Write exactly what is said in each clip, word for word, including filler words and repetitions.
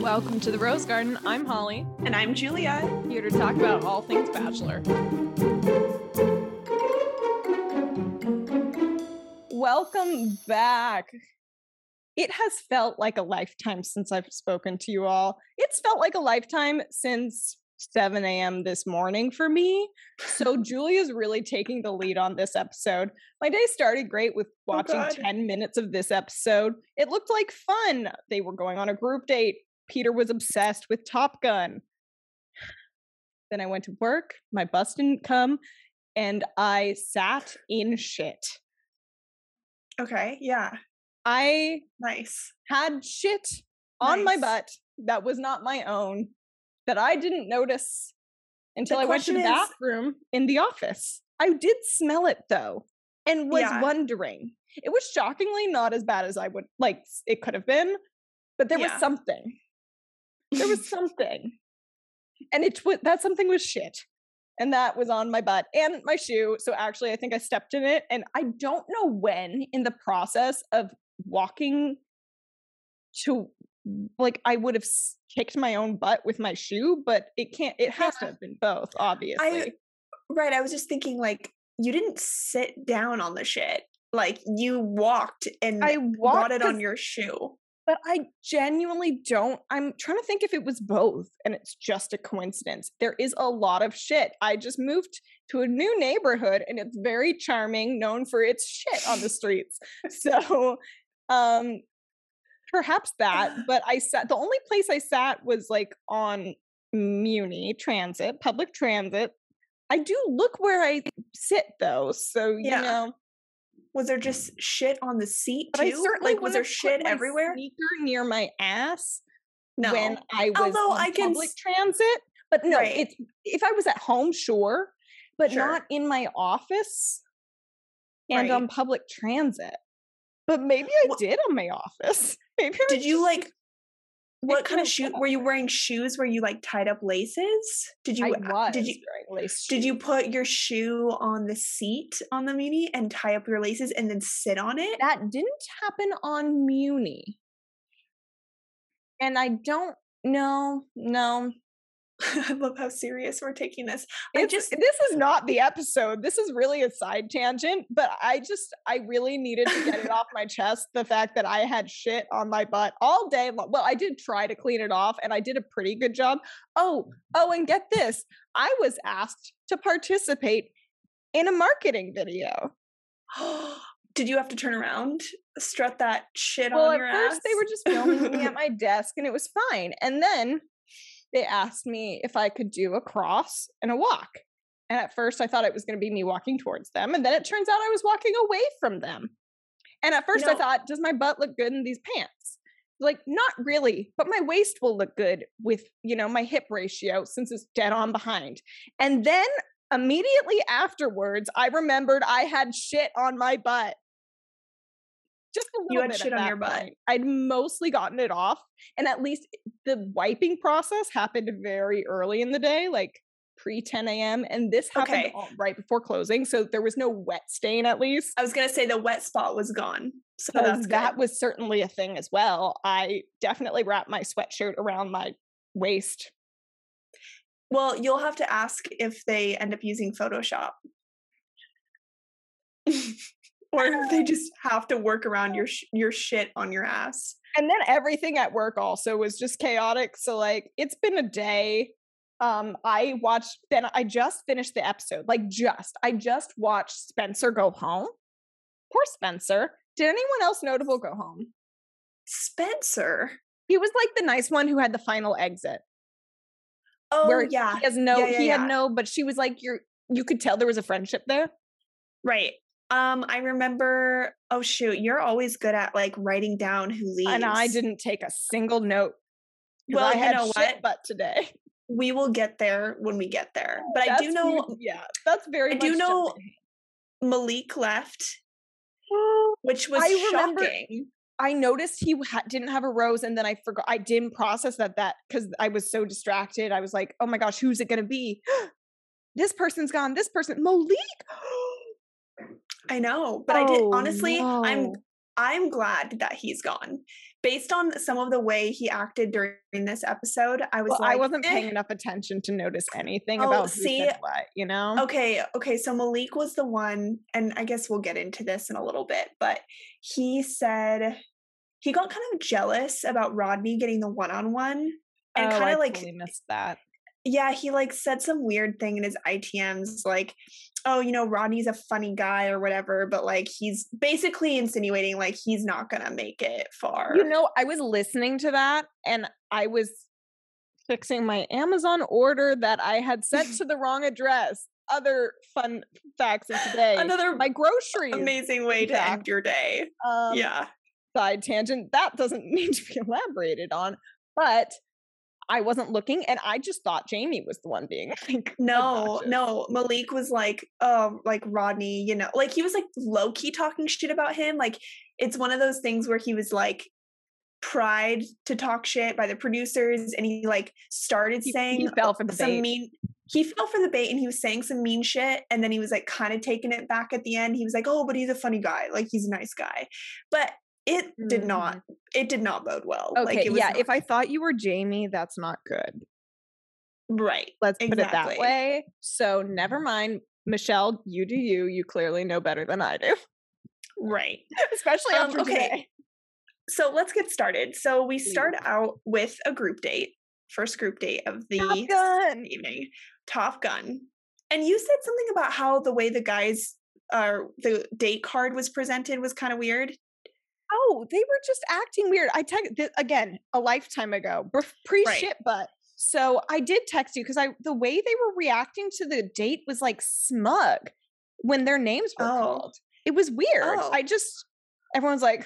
Welcome to the Rose Garden. I'm Holly. And I'm Julia. Here to talk about all things Bachelor. Welcome back. It has felt like a lifetime since I've spoken to you all. It's felt like a lifetime since seven a.m. this morning for me. So Julia's really taking the lead on this episode. My day started great with watching oh ten minutes of this episode. It looked like fun. They were going on a group date. Peter was obsessed with Top Gun. Then I went to work. My bus didn't come. And I sat in shit. Okay, yeah. I nice. had shit on nice. my butt that was not my own, that I didn't notice until I went to the is, bathroom in the office. I did smell it, though, and was yeah. wondering. It was shockingly not as bad as I would, like, it could have been, but there yeah. was something. There was something. And it was, that something was shit. And that was on my butt and my shoe. So actually, I think I stepped in it. And I don't know when in the process of walking to, like, I would have kicked my own butt with my shoe, but it can't, it has to have been both, obviously. I, right. I was just thinking, like, you didn't sit down on the shit. Like, you walked and I walked brought it on your shoe. But I genuinely don't, I'm trying to think if it was both and it's just a coincidence. There is a lot of shit. I just moved to a new neighborhood and it's very charming, known for its shit on the streets. So, um, perhaps that, but I sat, the only place I sat was like on Muni transit, public transit. I do look where I sit though. So, yeah. you know. Was there just shit on the seat too? But I certainly, like, was there shit everywhere? Sneaker near my ass. No. When I was Although on I can public s- transit, but no, right. it's if I was at home, sure, but sure. not in my office and right. on public transit. But maybe I well, did on my office. Maybe I did. Just, you like? What kind of shoe were you wearing? Shoes? Were you like tied up laces? Did you? I was did you wearing lace shoes. Did you put your shoe on the seat on the Muni and tie up your laces and then sit on it? That didn't happen on Muni. And I don't know. No. I love how serious we're taking this. I it's, just this is not the episode. This is really a side tangent, but I just I really needed to get it off my chest. The fact that I had shit on my butt all day long. Well, I did try to clean it off and I did a pretty good job. Oh, oh, and get this. I was asked to participate in a marketing video. Did you have to turn around, strut that shit well, on your ass? Well, at first they were just filming me at my desk and it was fine. And then they asked me if I could do a cross and a walk. And at first I thought it was going to be me walking towards them. And then it turns out I was walking away from them. And at first no. I thought, does my butt look good in these pants? Like, not really, but my waist will look good with, you know, my hip ratio since it's dead on behind. And then immediately afterwards, I remembered I had shit on my butt. Just a little you had bit shit on your butt. Point. I'd mostly gotten it off, and at least the wiping process happened very early in the day, like pre ten a.m. And this happened okay. all right before closing, so there was no wet stain. At least I was gonna say the wet spot was gone, so that's that good. Was certainly a thing as well. I definitely wrapped my sweatshirt around my waist. Well, you'll have to ask if they end up using Photoshop. Or if they just have to work around your sh- your shit on your ass. And then everything at work also was just chaotic. So, like, it's been a day. Um, I watched, then I just finished the episode. Like, just, I just watched Spencer go home. Poor Spencer. Did anyone else notable go home? Spencer? He was, like, the nice one who had the final exit. Oh, where yeah. He has no, yeah, yeah, he yeah. had no, but she was, like, you're, you could tell there was a friendship there. Right. Um, I remember, oh shoot, you're always good at like writing down who leaves. And I didn't take a single note. Well, I had you know shit what? But today. We will get there when we get there. But that's I do know. Weird. Yeah, that's very I much do know different. Malik left, which was I remember, shocking. I noticed he ha- didn't have a rose and then I forgot. I didn't process that that because I was so distracted. I was like, oh my gosh, who's it going to be? This person's gone. This person, Malik. I know, but oh, I did honestly. No. I'm I'm glad that he's gone. Based on some of the way he acted during this episode, I was well, like, I wasn't paying eh. enough attention to notice anything oh, about who see, said what, you know? Okay, okay, so Malik was the one, and I guess we'll get into this in a little bit, but he said he got kind of jealous about Rodney getting the one-on-one and oh, kind of like totally missed that. Yeah, he like said some weird thing in his I T Ms like, oh, you know, Rodney's a funny guy or whatever, but like he's basically insinuating like he's not gonna make it far. You know, I was listening to that and I was fixing my Amazon order that I had sent to the wrong address. Other fun facts of today. Another my groceries. Amazing way to fact. End your day. Um, yeah. Side tangent. That doesn't need to be elaborated on, but I wasn't looking and I just thought Jamie was the one being like, no, no. Malik was like, oh, like Rodney, you know, like he was like low key talking shit about him. Like it's one of those things where he was like pried to talk shit by the producers and he like started he, saying he fell for the some bait. mean, he fell for the bait and he was saying some mean shit. And then he was like kind of taking it back at the end. He was like, oh, but he's a funny guy. Like he's a nice guy. But It did not, it did not bode well. Okay, like it was yeah, not- if I thought you were Jamie, that's not good. Right. Let's exactly. put it that way. So never mind, Michelle, you do you. You clearly know better than I do. Right. Especially um, after okay. today. So let's get started. So we start out with a group date. First group date of the Top Gun. evening. Top Gun. And you said something about how the way the guys, uh, the date card was presented was kind of weird. Oh, they were just acting weird. I text th- again a lifetime ago, pre shit butt. So I did text you because I the way they were reacting to the date was like smug when their names were oh. called. It was weird. Oh. I just everyone's like,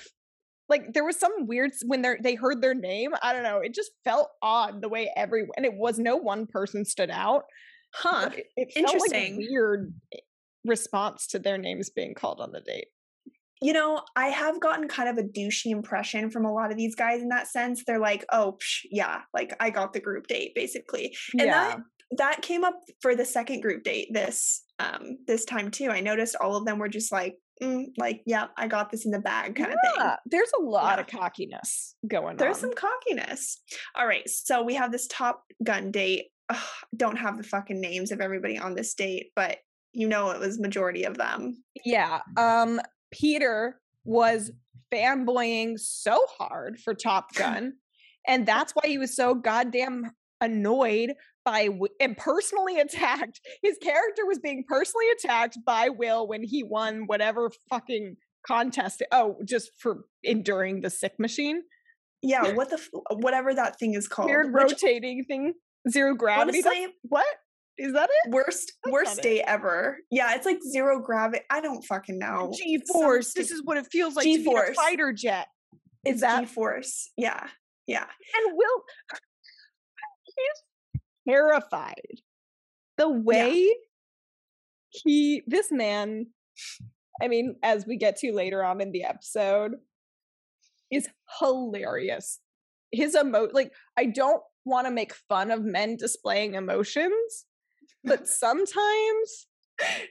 like there was some weird when they they heard their name. I don't know. It just felt odd the way everyone and it was no one person stood out. Huh? It, it Interesting. Felt like a weird response to their names being called on the date. You know, I have gotten kind of a douchey impression from a lot of these guys in that sense. They're like, oh, psh, yeah, like I got the group date, basically. And yeah. that that came up for the second group date this um, this time, too. I noticed all of them were just like, mm, like, yeah, I got this in the bag kind yeah. of thing. There's a lot yeah. of cockiness going There's on. There's some cockiness. All right. So we have this Top Gun date. Ugh, don't have the fucking names of everybody on this date, but you know it was majority of them. Yeah. Um. Peter was fanboying so hard for Top Gun, and that's why he was so goddamn annoyed by w- and personally attacked. His character was being personally attacked by Will when he won whatever fucking contest. Oh, just for enduring the sick machine. Yeah, what the f- whatever that thing is called. Weird rotating Which, thing, zero gravity. Honestly, what? Is that it? Worst That's worst day it. ever. Yeah, it's like zero gravity. I don't fucking know. G-force. Some this st- is what it feels like G-force. to be a fighter jet. Is it's that- G-force. Yeah. Yeah. And Will, he's terrified. The way yeah. he, this man, I mean, as we get to later on in the episode, is hilarious. His emo, like, I don't want to make fun of men displaying emotions. But sometimes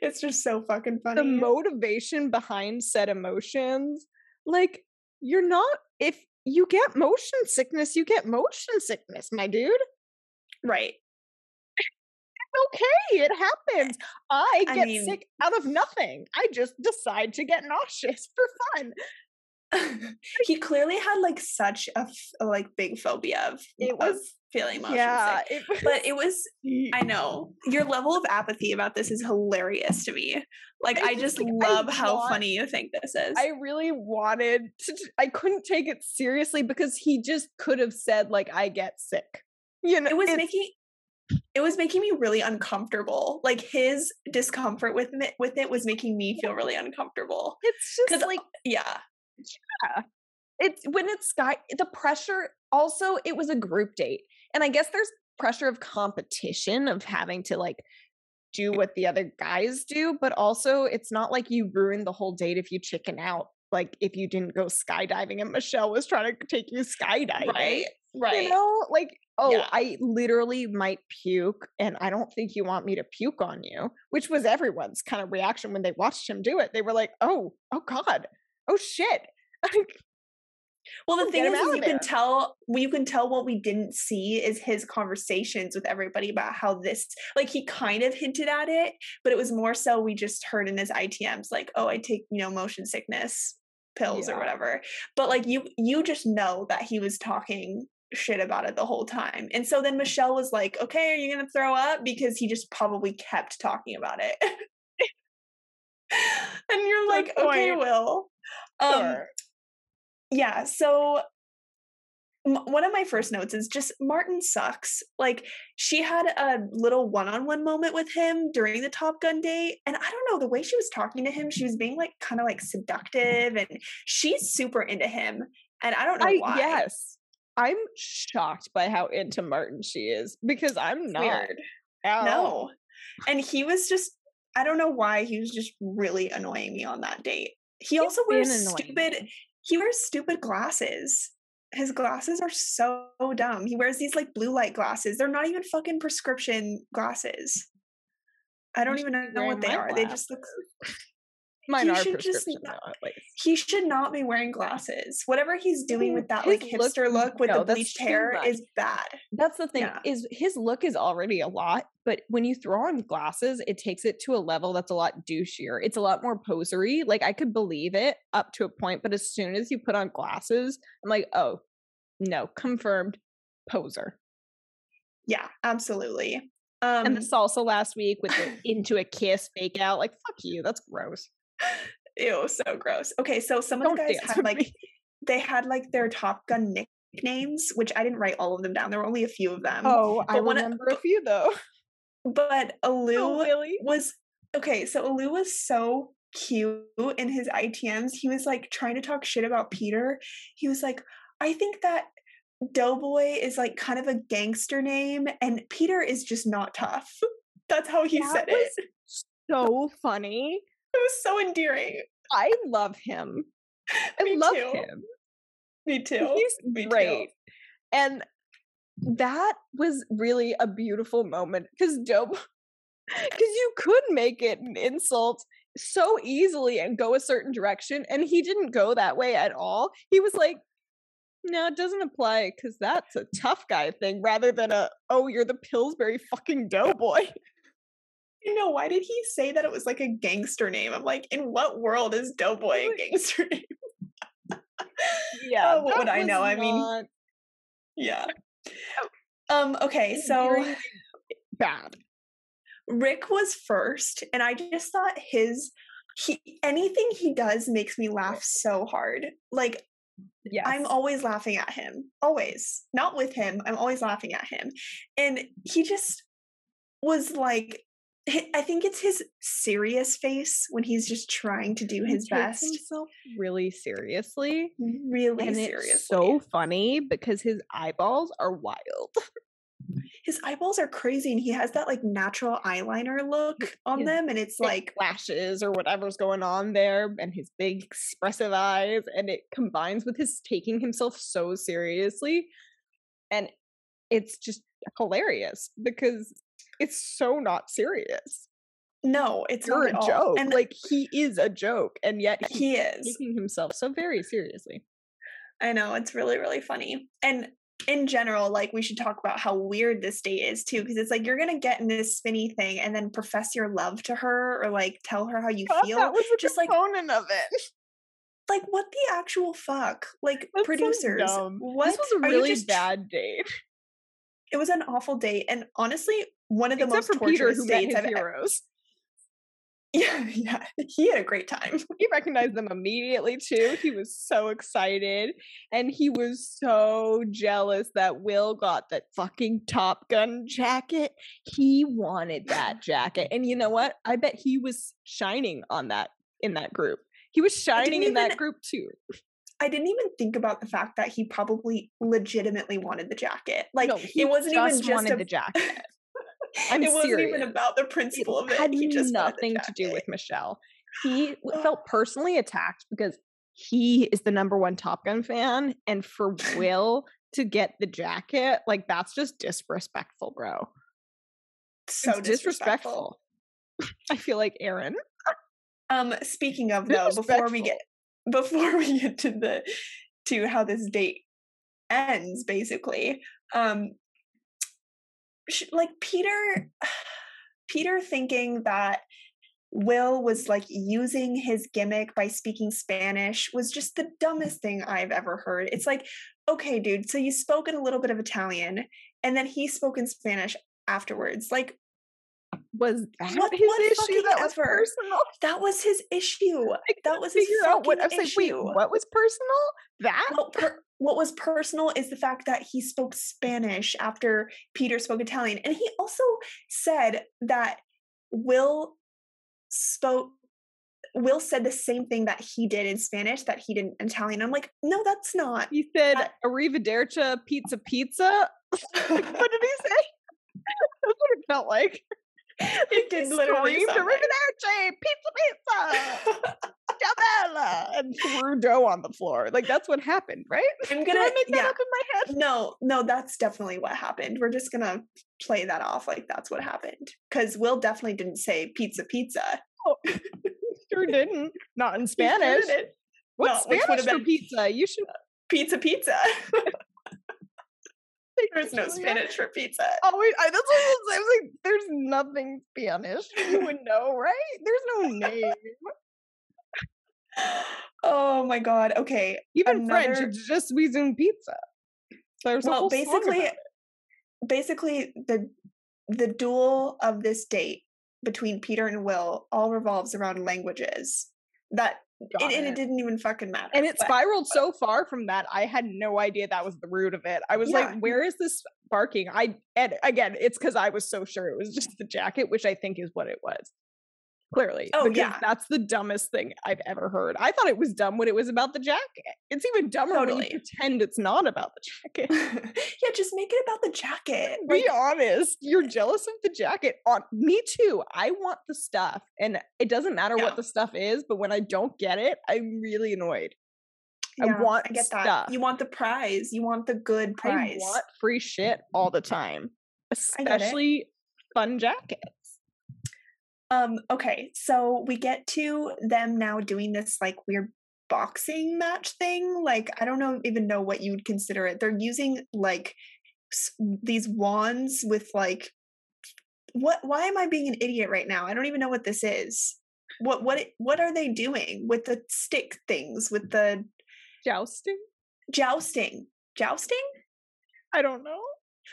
it's just so fucking funny. The motivation behind said emotions, like you're not, if you get motion sickness, you get motion sickness, my dude. Right. It's okay. It happens. I get I mean, sick out of nothing. I just decide to get nauseous for fun. He clearly had like such a, a like big phobia of it was of feeling motion yeah, sick. It was, but it was I know your level of apathy about this is hilarious to me. Like I, I just like, love I how want, funny you think this is. I really wanted to I couldn't take it seriously because he just could have said like I get sick. You know, it was making it was making me really uncomfortable. Like his discomfort with it with it was making me feel really uncomfortable. It's just like yeah. Yeah, it's when it's got the pressure. Also, it was a group date, and I guess there's pressure of competition of having to like do what the other guys do, but also it's not like you ruin the whole date if you chicken out, like if you didn't go skydiving and Michelle was trying to take you skydiving, right? Right? You know, like oh, yeah. I literally might puke, and I don't think you want me to puke on you, which was everyone's kind of reaction when they watched him do it. They were like, oh, oh God. Oh shit. Well, the thing is, is you there. can tell you can tell what we didn't see is his conversations with everybody about how this, like, he kind of hinted at it, but it was more so we just heard in his I T Ms, like, oh, I take, you know, motion sickness pills yeah. or whatever. But like, you you just know that he was talking shit about it the whole time. And so then Michelle was like, okay, are you gonna throw up? Because he just probably kept talking about it. And you're like, okay, Will. Um, sure. Yeah, so m- one of my first notes is just Martin sucks. Like, she had a little one-on-one moment with him during the Top Gun date, and I don't know, the way she was talking to him, she was being like kind of like seductive, and she's super into him, and I don't know I, why. Yes, I'm shocked by how into Martin she is, because I'm not. Weird. No, and he was just, I don't know why, he was just really annoying me on that date. He He's also wears stupid... He wears stupid glasses. His glasses are so dumb. He wears these like blue light glasses. They're not even fucking prescription glasses. I don't even know what they are. Glasses. They just look. Mine are prescription. Just, not, he should not be wearing glasses. Whatever he's doing with that his like hipster look, look with no, the bleached hair is bad. That's the thing. Yeah. Is his look is already a lot, but when you throw on glasses, it takes it to a level that's a lot douchier. It's a lot more posery. Like, I could believe it up to a point, but as soon as you put on glasses, I'm like, oh no, confirmed poser. Yeah, absolutely. Um, and the salsa last week with the into a kiss fake out, like fuck you. That's gross. Ew, so gross. Okay, so some of Don't the guys had like me. They had like their Top Gun nicknames, which I didn't write all of them down. There were only a few of them. Oh, but I remember a, a few though. But Alu oh, really? was okay. So Alu was so cute in his I T Ms. He was like trying to talk shit about Peter. He was like, I think that Doughboy is like kind of a gangster name, and Peter is just not tough. That's how he that said was it. So funny. It was so endearing. I love him. I Me love too. him. Me too. He's Me great. Too. And that was really a beautiful moment because dope, because you could make it an insult so easily and go a certain direction, and he didn't go that way at all. He was like, no, it doesn't apply because that's a tough guy thing rather than a, oh, you're the Pillsbury fucking Doughboy. You know, why did he say that it was like a gangster name? I'm like, in what world is Doughboy a gangster name? Yeah. Oh, what would I know? Not... I mean, yeah. Um, okay, so bad. Rick was first, and I just thought his he anything he does makes me laugh so hard. Like, yes. I'm always laughing at him. Always. Not with him. I'm always laughing at him. And he just was like, I think it's his serious face when he's just trying to do he his best. He takes himself really seriously. Really and seriously. It's so funny because his eyeballs are wild. His eyeballs are crazy, and he has that like natural eyeliner look on his them, and it's like lashes or whatever's going on there, and his big expressive eyes, and it combines with his taking himself so seriously, and it's just hilarious because it's so not serious. No, it's You're not a joke. And like he is a joke, and yet he's he is taking himself so very seriously. I know, it's really, really funny. And in general, like, we should talk about how weird this date is too, because it's like you're gonna get in this spinny thing and then profess your love to her or like tell her how you oh, feel. That was the just component like, of it. Like, what the actual fuck? Like, That's producers, so dumb. What? This was a really just... bad date. It was an awful date, and honestly, one of the Except most for torturous Peter, who dates met his I've heroes. Yeah, yeah, he had a great time. He recognized them immediately too. He was so excited, and he was so jealous that Will got that fucking Top Gun jacket. He wanted that jacket, and you know what? I bet he was shining on that in that group. He was shining in even, that group too. I didn't even think about the fact that he probably legitimately wanted the jacket. Like no, he it wasn't just even just wanted a- the jacket. I'm it wasn't serious. even about the principle it of it. Had he just nothing to do with Michelle. He felt personally attacked because he is the number one Top Gun fan, and for Will to get the jacket, like that's just disrespectful, bro. So it's disrespectful. disrespectful. I feel like Aaron. Um, speaking of though, before we get before we get to the to how this date ends, basically, um, she, like Peter, Peter thinking that Will was like using his gimmick by speaking Spanish was just the dumbest thing I've ever heard. It's like, okay, dude, so you spoke in a little bit of Italian, and then he spoke in Spanish afterwards. Like, was that what, his what issue? That was ever. personal. That was his issue. That was his out what, I was issue. Like, wait, what was personal? That what, per, what was personal is the fact that he spoke Spanish after Peter spoke Italian, and he also said that Will spoke. Will said the same thing that he did in Spanish that he did in Italian. I'm like, no, that's not. He said that- "Arrivederci, pizza, pizza." Like, what did he say? That's what it felt like. It did literally screamed, "Arrivederci, pizza, pizza, Jamela," and threw dough on the floor. Like, that's what happened, right? I'm gonna I make that yeah. up in my head. No, no, that's definitely what happened. We're just gonna play that off like that's what happened, because Will definitely didn't say pizza, pizza. Oh, sure didn't. Not in Spanish. Sure What's no, Spanish for pizza? You should pizza, pizza. There's no Spanish for pizza. Oh, wait, I, that's what I was, I was like, there's nothing Spanish. You would know, right? There's no name. Oh my God. Okay. Even another... French, it's just we zoom pizza. There's well, basically, basically the the duel of this date between Peter and Will all revolves around languages. That It, it. And it didn't even fucking matter. And it but, spiraled but. so far from that, I had no idea that was the root of it. I was yeah. like, where is this barking? I and again, it's because I was so sure it was just the jacket, which I think is what it was. Clearly. Oh, because yeah. that's the dumbest thing I've ever heard. I thought it was dumb when it was about the jacket. It's even dumber totally. when you pretend it's not about the jacket. Yeah, just make it about the jacket. Like, be honest. You're jealous of the jacket. On me too. I want the stuff. And it doesn't matter yeah. what the stuff is, but when I don't get it, I'm really annoyed. Yeah, I want I get stuff. That. You want the prize. You want the good prize. I want free shit all the time. Especially fun jackets. Um, okay, so we get to them now doing this like weird boxing match thing. Like, I don't know even know what you would consider it. They're using like s- these wands with like, what, why am I being an idiot right now? I don't even know what this is. What, what, what are they doing with the stick things, with the jousting? Jousting. Jousting? I don't know.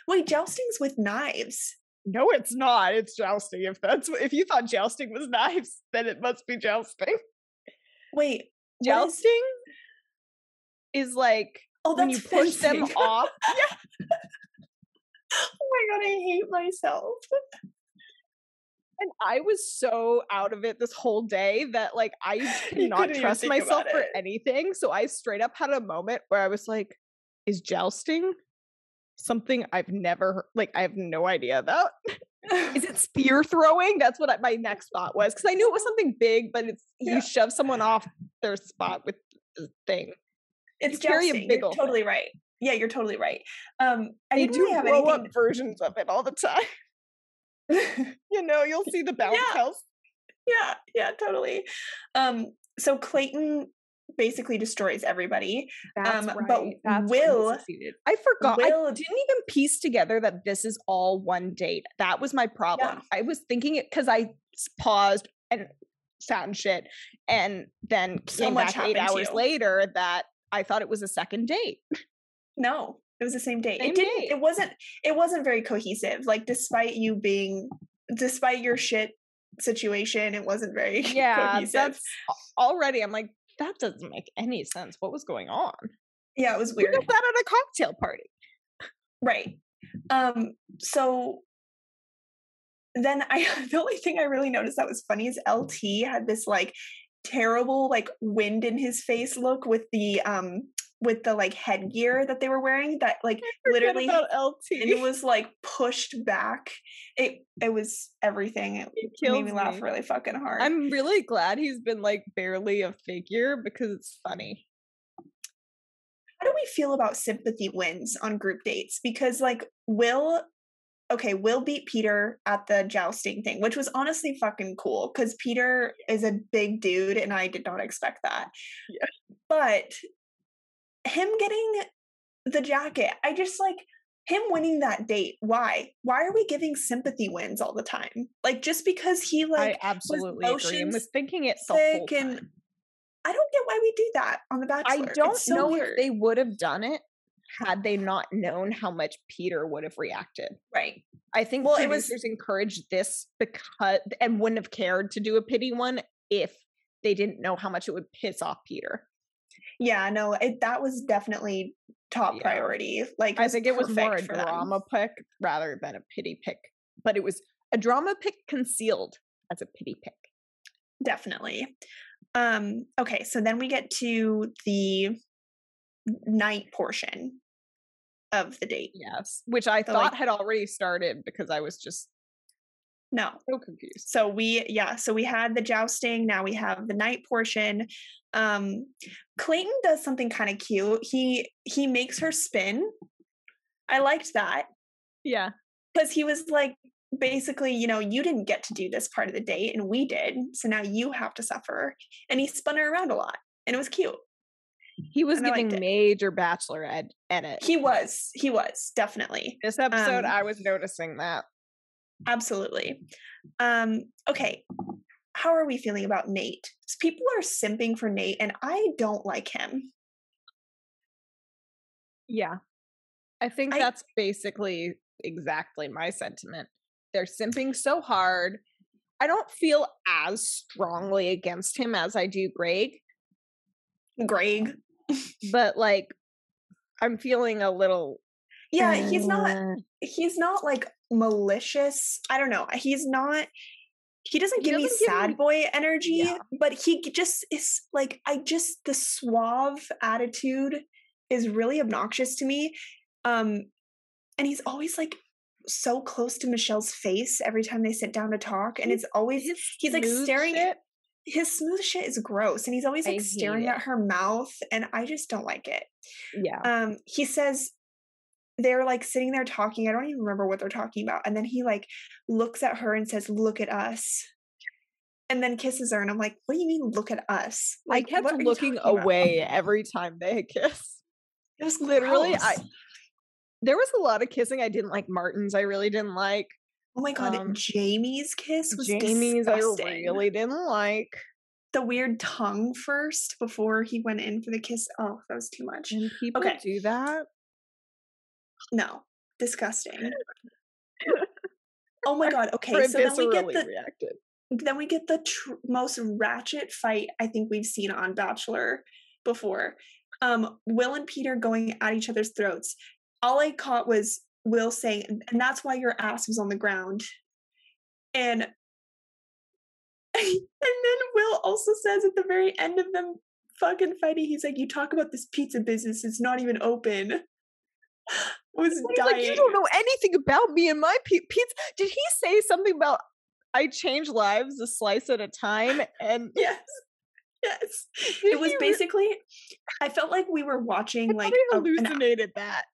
Wait, jousting's with knives. No, it's not. It's jousting. If that's what, if you thought jousting was knives, then it must be jousting. Wait, jousting is, is like oh, when you push fencing. them off. Yeah. Oh my God, I hate myself. And I was so out of it this whole day that like I cannot trust myself for anything. So I straight up had a moment where I was like, "Is jousting something I've never heard, like I have no idea about? Is it spear throwing?" That's what I, my next thought was, because I knew it was something big, but it's yeah. you shove someone off their spot with the thing. It's jousting. You're totally right. Yeah, you're totally right. Um, I they didn't do really have blow anything... up versions of it all the time. You know, you'll see the bounce yeah. house. Yeah, yeah, totally. Um, so Clayton basically destroys everybody. That's um, right. But That's Will, I forgot. Will, I didn't even piece together that this is all one date. That was my problem. Yeah. I was thinking it because I paused and sat and shit, and then so came back eight hours later that I thought it was a second date. No, it was the same date. Same it didn't. Date. It wasn't. It wasn't very cohesive. Like, despite you being, despite your shit situation, it wasn't very yeah. cohesive. That's already. I'm like, that doesn't make any sense. What was going on? Yeah, it was weird. We did that at a cocktail party. Right. Um, so then I the only thing I really noticed that was funny is L T had this like terrible like wind in his face look with the um with the like headgear that they were wearing that like literally L T and it was like pushed back. It it was everything. It, it made me laugh me. really fucking hard. I'm really glad he's been like barely a figure because it's funny. How do we feel about sympathy wins on group dates? Because like Will, okay, Will beat Peter at the jousting thing, which was honestly fucking cool because Peter is a big dude and I did not expect that. Yeah. But him getting the jacket, I just like him winning that date. Why? Why are we giving sympathy wins all the time? Like, just because he like I absolutely was agree and was thinking it the whole time. And I don't get why we do that on The Bachelor. I don't so know weird. If they would have done it had they not known how much Peter would have reacted. Right. I think well, producers it was encouraged this because and wouldn't have cared to do a pity one if they didn't know how much it would piss off Peter. Yeah, no, it, that was definitely top yeah. priority. Like, I think it was more a drama them. pick rather than a pity pick, but it was a drama pick concealed as a pity pick. Definitely. Um, okay, so then we get to the night portion of the date. Yes, which I so thought like, had already started because I was just no so confused. So we yeah, so we had the jousting, now we have the night portion. Um, Clayton does something kind of cute. He he makes her spin. I liked that. Yeah. Because he was like, basically, you know, you didn't get to do this part of the date and we did, so now you have to suffer. And he spun her around a lot and it was cute. He was giving major Bachelor ed- edit. He was. He was, definitely. This episode, um, I was noticing that. Absolutely. Um, okay. How are we feeling about Nate? People are simping for Nate, and I don't like him. Yeah. I think I, that's basically exactly my sentiment. They're simping so hard. I don't feel as strongly against him as I do Greg. Greg. But like, I'm feeling a little... Yeah, uh, he's not, he's not like malicious. I don't know. He's not... He doesn't give he doesn't me give sad me... boy energy, yeah. but he just is like, I just, the suave attitude is really obnoxious to me. Um, and he's always like so close to Michelle's face every time they sit down to talk. And it's always, his he's like staring shit. at, his smooth shit is gross. And he's always like staring it. at her mouth. And I just don't like it. Yeah. Um, he says, they're like sitting there talking. I don't even remember what they're talking about. And then he like looks at her and says, "Look at us," and then kisses her. And I'm like, "What do you mean, look at us?" Like, I kept looking away about? every time they kiss. It was literally, gross. I. There was a lot of kissing I didn't like. Martin's, I really didn't like. Oh my god, um, Jamie's kiss was Jamie's. Disgusting. I really didn't like the weird tongue first before he went in for the kiss. Oh, that was too much. And people okay. do that. No, disgusting. Oh my god. Okay, so then we get the reacted. then we get the tr- most ratchet fight I think we've seen on Bachelor before. Um, Will and Peter going at each other's throats. All I caught was Will saying, "And that's why your ass was on the ground." And and then Will also says at the very end of them fucking fighting, he's like, "You talk about this pizza business, it's not even open." Was dying. Like, you don't know anything about me and my pe- pizza. Did he say something about I change lives a slice at a time? And yes, yes. Did it was basically. Re- I felt like we were watching I like a, hallucinated an, that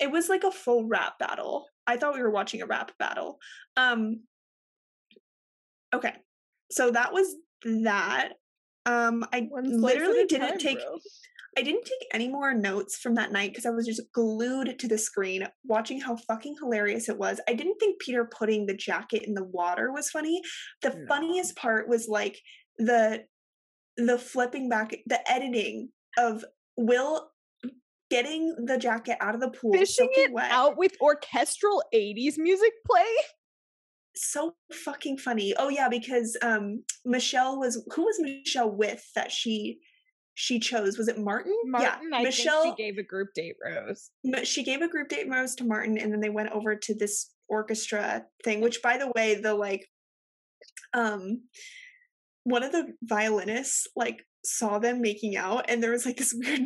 it was like a full rap battle. I thought we were watching a rap battle. Um. Okay, so that was that. Um, I literally didn't time, take. Bro. I didn't take any more notes from that night because I was just glued to the screen watching how fucking hilarious it was. I didn't think Peter putting the jacket in the water was funny. The no. funniest part was like the the flipping back, the editing of Will getting the jacket out of the pool. Fishing it wet. out with orchestral eighties music play. So fucking funny. Oh yeah, because um, Michelle was, who was Michelle with that she... She chose, was it Martin? Martin, yeah. I Michelle, think she gave a group date rose. She gave a group date rose to Martin, and then they went over to this orchestra thing, which, by the way, the like, um, one of the violinists like saw them making out, and there was like this weird,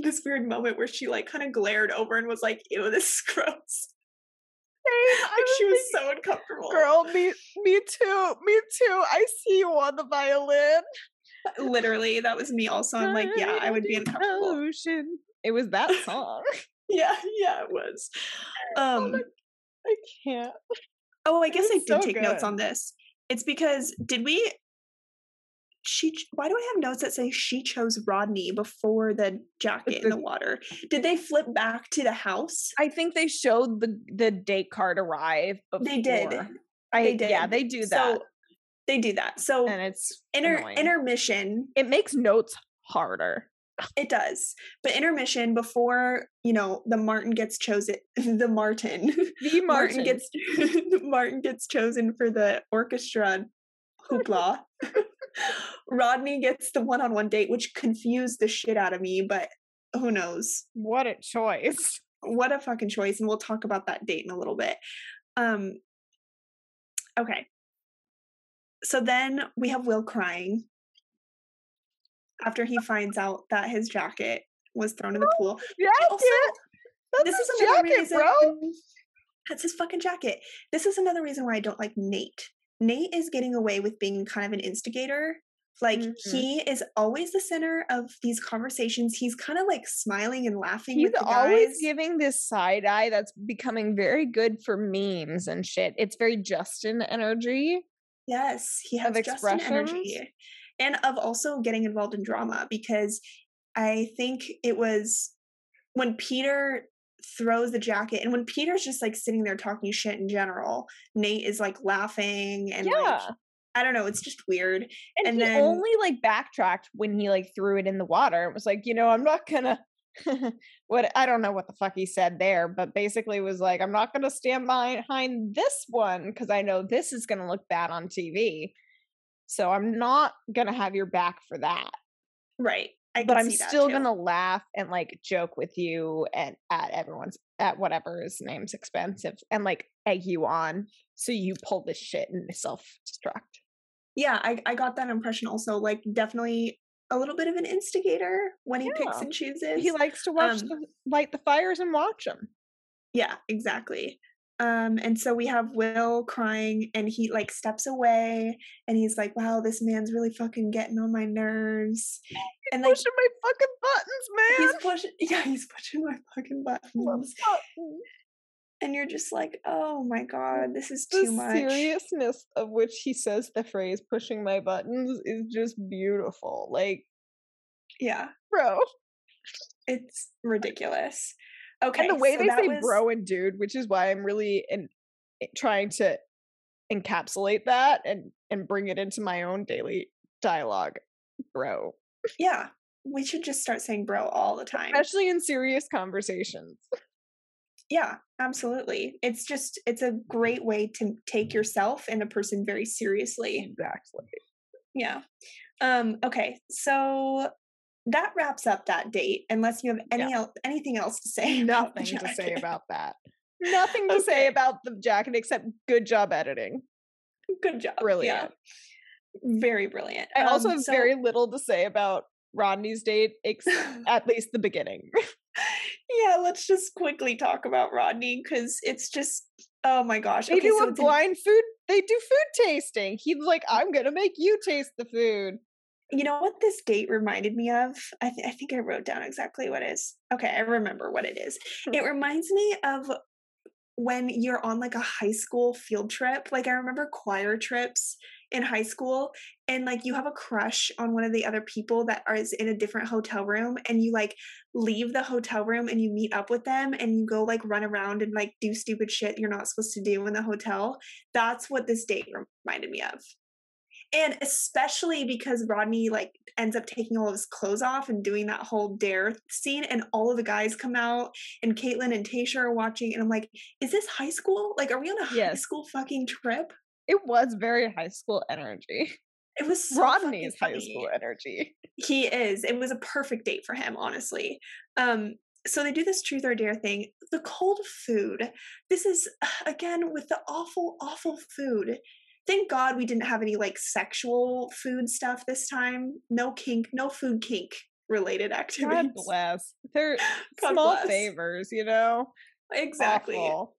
this weird moment where she like kind of glared over and was like, "Ew, this is gross." Like, I she was thinking, so uncomfortable. Girl, me, me too, me too. I see you on the violin. Literally, that was me also. I'm like, yeah, I would be uncomfortable. Ocean. It was that song. yeah, yeah, it was. Um, oh, I can't. Oh, I guess I did so take good. notes on this. It's because, did we, she, why do I have notes that say she chose Rodney before the jacket in the water? Did they flip back to the house? I think they showed the, the date card arrive before. They did. I, they did. Yeah, they do that. So they do that. So and it's inter- intermission. It makes notes harder. It does. But intermission before, you know, the Martin gets chosen, the Martin, the Martin, Martin gets, the Martin gets chosen for the orchestra hoopla. Rodney gets the one-on-one date, which confused the shit out of me, but who knows? What a choice. What a fucking choice. And we'll talk about that date in a little bit. Um, okay. So then we have Will crying after he finds out that his jacket was thrown in the pool. Yes, also, that's this is another jacket, reason. Bro. That's his fucking jacket. This is another reason why I don't like Nate. Nate is getting away with being kind of an instigator. Like, mm-hmm. he is always the center of these conversations. He's kind of like smiling and laughing. He's with the always guys. Giving this side eye that's becoming very good for memes and shit. It's very Justin energy. Yes, he has Justin energy. And of also getting involved in drama, because I think it was when Peter throws the jacket and when Peter's just like sitting there talking shit in general, Nate is like laughing and yeah. like, I don't know, it's just weird. And, and he then only like backtracked when he like threw it in the water. It was like, you know, I'm not gonna what I don't know what the fuck he said there, but basically was like, I'm not gonna stand behind this one because I know this is gonna look bad on T V. So I'm not going to have your back for that. Right. I but I'm still going to laugh and like joke with you and at everyone's, at whatever his name's expensive and like egg you on. So you pull this shit and self-destruct. Yeah. I, I got that impression also. Like definitely a little bit of an instigator when yeah. he picks and chooses. He likes to watch um, the, light the fires and watch them. Yeah, exactly. Um, and so we have Will crying and he like steps away and he's like, wow, this man's really fucking getting on my nerves. He's and like, pushing my fucking buttons, man. He's pushing, yeah, he's pushing my fucking buttons. And you're just like, oh my God, this is too the much. The seriousness of which he says the phrase pushing my buttons is just beautiful. Like, yeah, bro, it's ridiculous. Okay, and the way so they say was... bro and dude, which is why I'm really in, in trying to encapsulate that and, and bring it into my own daily dialogue, bro. Yeah, we should just start saying bro all the time. Especially in serious conversations. Yeah, absolutely. It's just, it's a great way to take yourself and the person very seriously. Exactly. Yeah. Um, okay, so... that wraps up that date, unless you have any yeah. el- anything else to say. Nothing to say about that. Nothing to okay. say about the jacket except good job editing. Good job. Brilliant. Yeah. Very brilliant. I um, also have so- very little to say about Rodney's date, ex- at least the beginning. Yeah, let's just quickly talk about Rodney because it's just, oh my gosh. They okay, do so a blind in- food, they do food tasting. He's like, I'm going to make you taste the food. You know what this date reminded me of? I, th- I think I wrote down exactly what it is. Okay, I remember what it is. It reminds me of when you're on like a high school field trip. Like I remember choir trips in high school and like you have a crush on one of the other people that is in a different hotel room and you like leave the hotel room and you meet up with them and you go like run around and like do stupid shit you're not supposed to do in the hotel. That's what this date reminded me of. And especially because Rodney, like, ends up taking all of his clothes off and doing that whole dare scene. And all of the guys come out and Kaitlyn and Tayshia are watching. And I'm like, is this high school? Like, are we on a yes. high school fucking trip? It was very high school energy. It was so Rodney's high school energy. He is. It was a perfect date for him, honestly. Um, so they do this truth or dare thing. The cold food. This is, again, with the awful, awful food. Thank God we didn't have any like sexual food stuff this time. No kink, no food kink related activities. God bless. They're God small bless. Favors, you know? Exactly. Awful.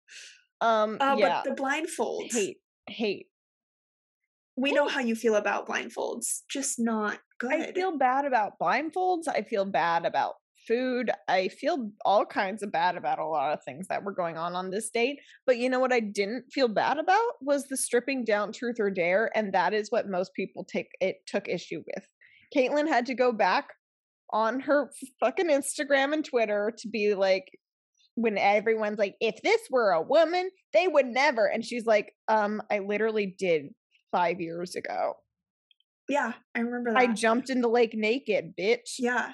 Um, uh, yeah. But the blindfolds. Hate. Hate. We know how you feel about blindfolds. Just not good. I feel bad about blindfolds. I feel bad about food. I feel all kinds of bad about a lot of things that were going on on this date. But you know what I didn't feel bad about was the stripping down truth or dare. And that is what most people take it took issue with. Kaitlyn had to go back on her fucking Instagram and Twitter to be like, when everyone's like, if this were a woman, they would never. And she's like, um, I literally did five years ago. Yeah, I remember that. I jumped in the lake naked, bitch. Yeah.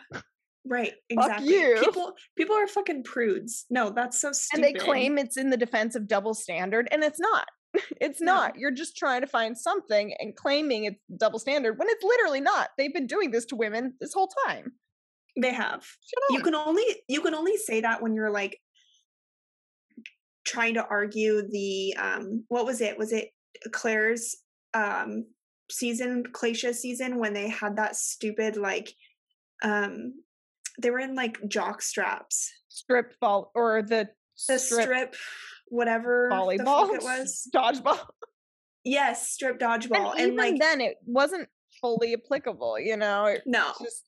Right, exactly. Fuck you. People, people are fucking prudes. No, that's so stupid. And they claim it's in the defense of double standard, and it's not. It's not. No. You're just trying to find something and claiming it's double standard when it's literally not. They've been doing this to women this whole time. They have. You can only you can only say that when you're like trying to argue the um what was it? Was it Claire's um season, Claytia season, when they had that stupid like um they were in like jock straps, strip ball, or the the strip, strip whatever volleyball it was, dodgeball. Yes, strip dodgeball, and, and even like then it wasn't fully applicable, you know. It no, just,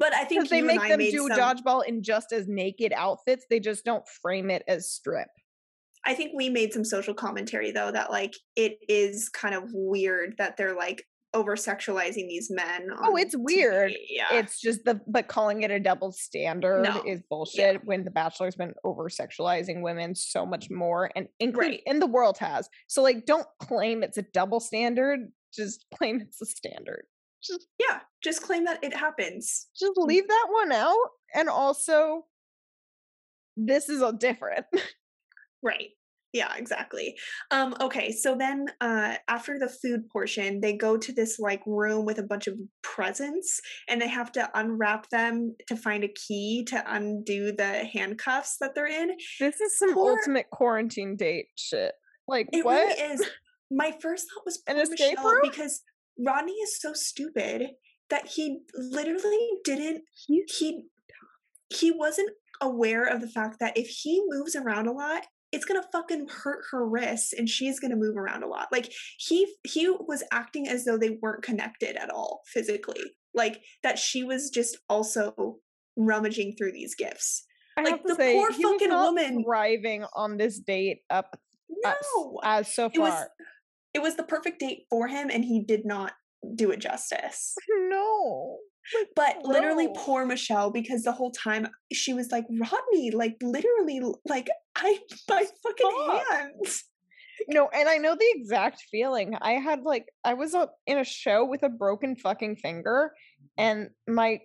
but I think they make them do some, dodgeball in just as naked outfits. They just don't frame it as strip. I think we made some social commentary though that like it is kind of weird that they're like over-sexualizing these men. Oh, it's weird. Yeah. It's just the, but calling it a double standard no. is bullshit yeah. when The Bachelor's been over-sexualizing women so much more, and including, right. and the world has. So like, don't claim it's a double standard. Just claim it's a standard. Just, yeah. Just claim that it happens. Just leave that one out. And also, this is all different. Right. Yeah, exactly. Um, okay, so then uh, after the food portion, they go to this like room with a bunch of presents, and they have to unwrap them to find a key to undo the handcuffs that they're in. This is some Poor, ultimate quarantine date shit. Like, it what? Really is. My first thought was an escape room? Because Rodney is so stupid that he literally didn't. He he wasn't aware of the fact that if he moves around a lot, it's going to fucking hurt her wrists and she's going to move around a lot. Like he, he was acting as though they weren't connected at all physically, like that she was just also rummaging through these gifts. I like the say, poor fucking woman thriving on this date up no, as, as so far. It was, it was the perfect date for him and he did not do it justice. No. But no. literally poor Michelle, because the whole time she was like, Rodney, like literally, like I my fucking Stop. hands. No, and I know the exact feeling. I had like, I was a, in a show with a broken fucking finger, and my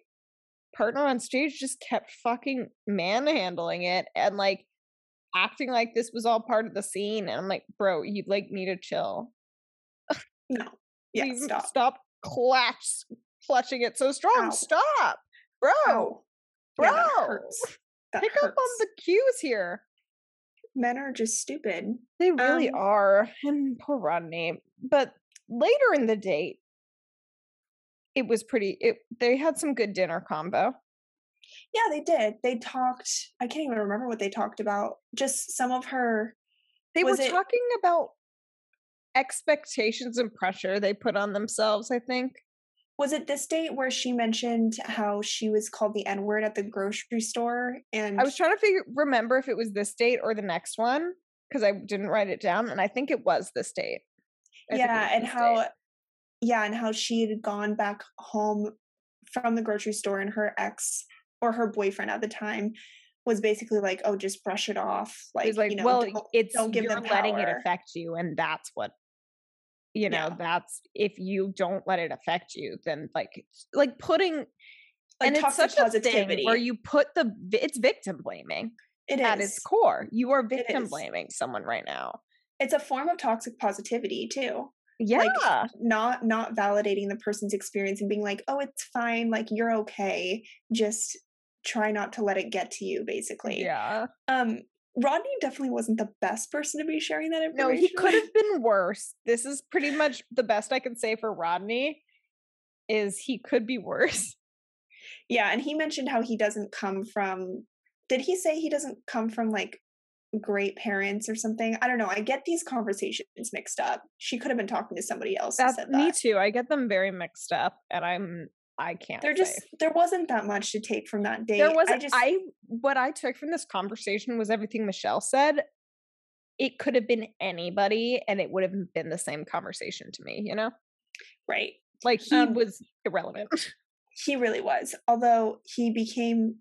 partner on stage just kept fucking manhandling it and like acting like this was all part of the scene. And I'm like, bro, you'd like me to chill. No. Yeah, Please stop. Stop collapse. Clutching it so strong. Ow. Stop, bro. Ow. Bro, yeah, that hurts. That pick hurts. Up on the cues here. Men are just stupid. They really um, are. And poor Rodney. But later in the date, it was pretty. It they had some good dinner combo. Yeah, they did. They talked. I can't even remember what they talked about. Just some of her. They were it, talking about expectations and pressure they put on themselves, I think. Was it this date where she mentioned how she was called the N-word at the grocery store? And I was trying to figure, remember if it was this date or the next one, because I didn't write it down, and I think it was this date. I yeah, and how, date. yeah, and how she had gone back home from the grocery store, and her ex or her boyfriend at the time was basically like, "Oh, just brush it off." Like, He's like, you know, well, don't, it's don't give you're them letting it affect you, and that's what. You know, yeah. that's if you don't let it affect you, then like, like putting, like and it's such positivity. a thing where you put the, it's victim blaming it at is. its core. You are victim blaming someone right now. It's a form of toxic positivity too. Yeah. Like not, not validating the person's experience and being like, oh, it's fine. Like you're okay. Just try not to let it get to you basically. Yeah. Um, Rodney definitely wasn't the best person to be sharing that information. No, he could have been worse. This is pretty much the best I can say for Rodney, is he could be worse. Yeah, and he mentioned how he doesn't come from, did he say he doesn't come from like great parents or something? I don't know. I get these conversations mixed up. She could have been talking to somebody else. That's, who said that. Me too. I get them very mixed up, and I'm I can't There say. just, there wasn't that much to take from that date. There wasn't, I, just, I, what I took from this conversation was everything Michelle said. It could have been anybody and it would have been the same conversation to me, you know? Right. Like he um, was irrelevant. He really was. Although he became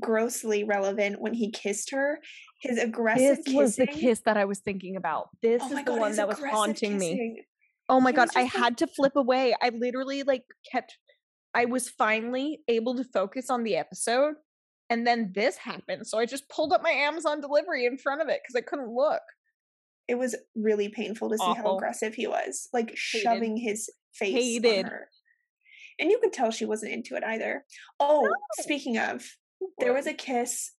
grossly relevant when he kissed her. His aggressive this kissing. This was the kiss that I was thinking about. This oh is God, the one that was haunting kissing. me. Oh my he God. I like- had to flip away. I literally like kept, I was finally able to focus on the episode. And then this happened. So I just pulled up my Amazon delivery in front of it because I couldn't look. It was really painful to Awful. see how aggressive he was, like Hated. shoving his face Hated. on her. And you could tell she wasn't into it either. Oh, no. Speaking of, there was a kiss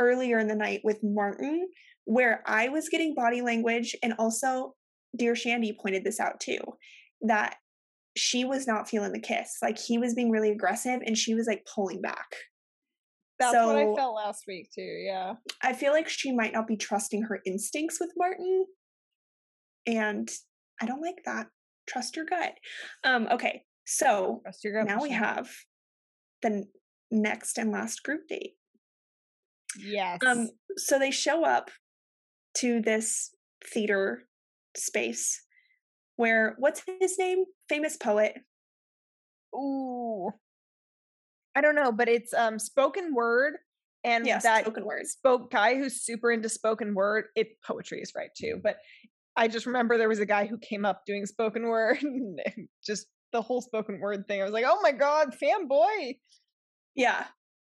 earlier in the night with Martin where I was getting body language. And also, Dear Shandy pointed this out too, that she was not feeling the kiss. Like he was being really aggressive and she was like pulling back. That's so, what I felt last week too, yeah. I feel like she might not be trusting her instincts with Martin. And I don't like that. Trust your gut. Um, okay, so gut, now Michelle. we have the next and last group date. Yes. Um, so they show up to this theater space where, what's his name? Famous poet. Ooh. I don't know, but it's um spoken word, and yes, that spoken word spoke guy who's super into spoken word. It poetry is right too, but I just remember there was a guy who came up doing spoken word, and just the whole spoken word thing. I was like, oh my God, fanboy! Yeah,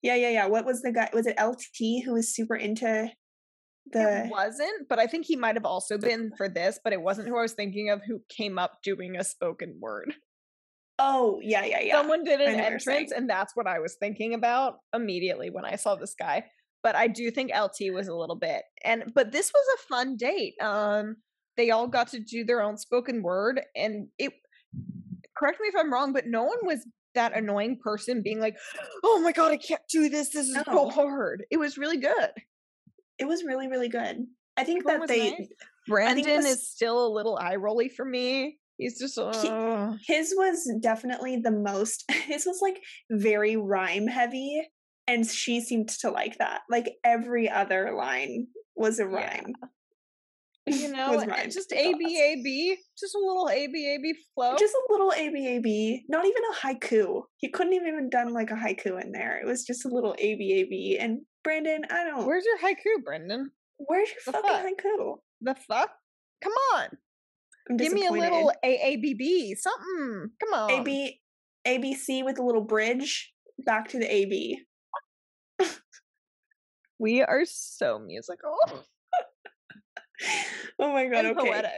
yeah, yeah, yeah. What was the guy? Was it L T who was super into the? It wasn't, but I think he might have also been for this, but it wasn't who I was thinking of. Who came up doing a spoken word? Oh, yeah, yeah, yeah. Someone did an entrance, and that's what I was thinking about immediately when I saw this guy. But I do think L T was a little bit. And but this was a fun date. Um, they all got to do their own spoken word, and it, correct me if I'm wrong, but no one was that annoying person being like, oh my God, I can't do this. This is no. so hard. It was really good. It was really, really good. I think Everyone that they... Nice. Brandon was, is still a little eye-rolly for me. He's just uh... he, his was definitely the most. His was like very rhyme heavy, and she seemed to like that. Like every other line was a rhyme. Yeah. You know, and just A B A B, just a little A B A B flow, just a little A B A B. Not even a haiku. He couldn't even have done like a haiku in there. It was just a little A B A B. And Brandon, I don't. Where's your haiku, Brandon? Where's your the fucking fuck? haiku? The fuck? Come on. Give me a little A A B B, something. Come on. A B, A B C with a little bridge back to the A B. We are so musical. Oh my God. And okay. Poetic.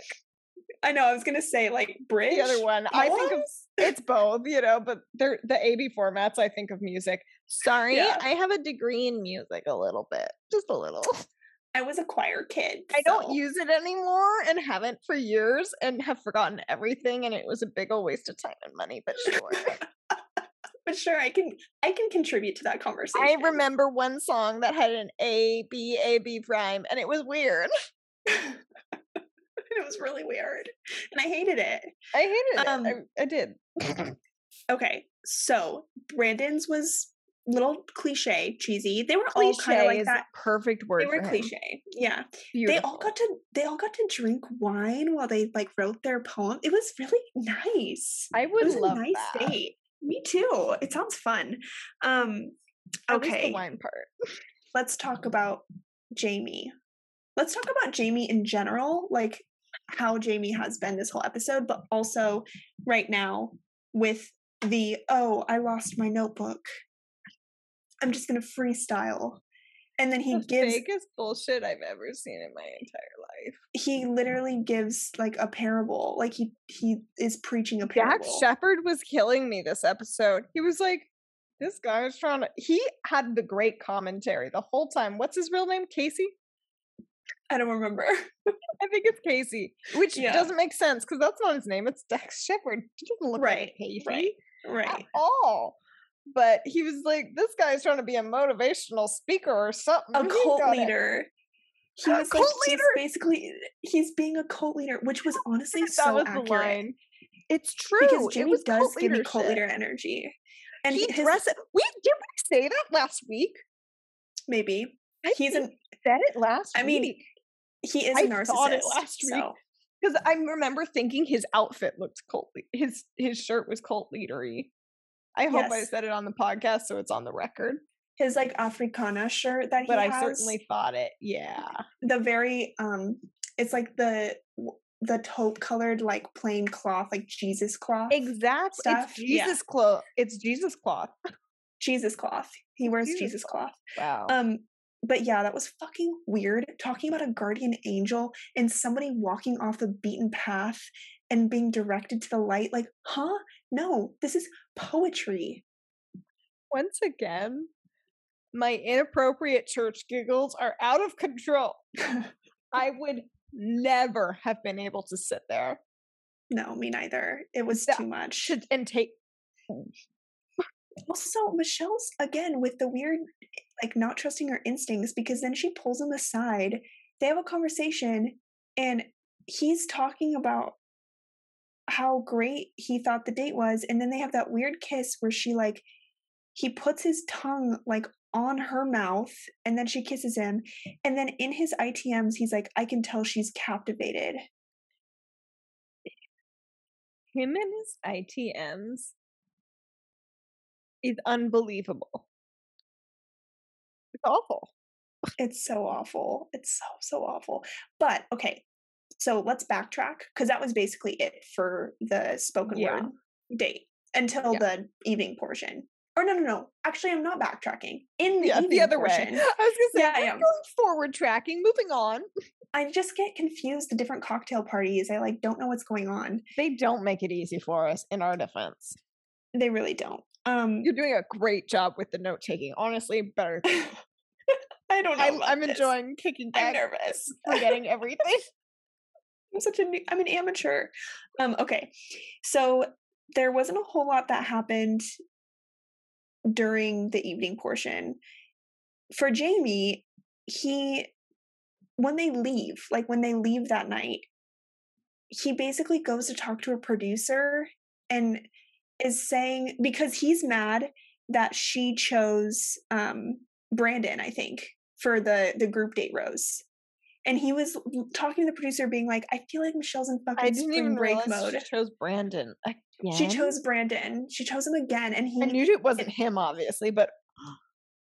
I know. I was going to say like bridge. The other one. Poems? I think of, it's both, you know, but they're the A B formats. I think of music. Sorry. Yeah. I have a degree in music a little bit, just a little. I was a choir kid. So. I don't use it anymore and haven't for years and have forgotten everything, and it was a big old waste of time and money, but sure. But sure, I can I can contribute to that conversation. I remember one song that had an A, B, A, B prime, and it was weird. It was really weird. And I hated it. I hated um, it. I, I did. Okay, so Brandon's was little cliche, cheesy. They were cliche all kind of like that. Perfect word. They were for cliche. Him. Yeah. Beautiful. They all got to. They all got to drink wine while they like wrote their poem. It was really nice. I would it was love a nice that. date. Me too. It sounds fun. Um, okay. That was the wine part. Let's talk about Jamie. Let's talk about Jamie in general, like how Jamie has been this whole episode, but also right now with the oh, I lost my notebook. I'm just gonna freestyle, and then he the gives the biggest bullshit I've ever seen in my entire life. He literally gives like a parable, like he he is preaching a parable. Dex Shepard was killing me this episode. He was like, this guy was trying to. He had the great commentary the whole time. What's his real name? Casey? I don't remember. I think it's Casey, which yeah. doesn't make sense because that's not his name. It's Dex Shepard. He doesn't look right, like Casey right, right. at all. But he was like, this guy's trying to be a motivational speaker or something. A cult leader. He was like, he's basically, he's being a cult leader, which was honestly so accurate. It's true. Because Jimmy does give me cult leader energy. And he his, dresses. We did we say that last week? Maybe I he's an, said it last. I mean, week. He is I a narcissist. It last so. week because I remember thinking his outfit looked cult. His his shirt was cult leadery. I hope yes. I said it on the podcast, so it's on the record. His like Africana shirt that he but has. But I certainly thought it. Yeah, the very um, it's like the. the taupe colored like plain cloth, like Jesus cloth. Exactly. Stuff. It's Jesus yeah. cloth. It's Jesus cloth. Jesus cloth. He wears Jesus, Jesus cloth. cloth. Wow. Um, but yeah, that was fucking weird. Talking about a guardian angel and somebody walking off the beaten path and being directed to the light. Like, huh? No, this is poetry. Once again, my inappropriate church giggles are out of control. I would never have been able to sit there. No, me neither. It was that, too much. And take. Also, Michelle's again with the weird, like not trusting her instincts, because then she pulls him aside. They have a conversation, and he's talking about how great he thought the date was, and then they have that weird kiss where she like he puts his tongue like on her mouth, and then she kisses him, and then in his I T Ms he's like, I can tell she's captivated. Him and his I T Ms is unbelievable. It's awful. It's so awful. It's so so awful. But okay, so let's backtrack, because that was basically it for the spoken yeah. word date until yeah. the evening portion. Or no, no, no. Actually, I'm not backtracking. In the, yeah, the other portion. way. I was going to say, yeah, I'm yeah. going forward tracking, moving on. I just get confused the different cocktail parties. I like don't know what's going on. They don't make it easy for us, in our defense. They really don't. Um, You're doing a great job with the note taking. Honestly, better. I don't know. I'm, I'm enjoying kicking back. I'm nervous. Forgetting everything. I'm such a new, I'm an amateur. Um, okay. So there wasn't a whole lot that happened during the evening portion. For Jamie, he when they leave like when they leave that night, he basically goes to talk to a producer and is saying, because he's mad that she chose um Brandon, I think, for the the group date rose, and he was talking to the producer being like, I feel like Michelle's in fucking I didn't even break mode. She chose Brandon I- Again? She chose Brandon. She chose him again, and he. I knew it wasn't him, obviously, but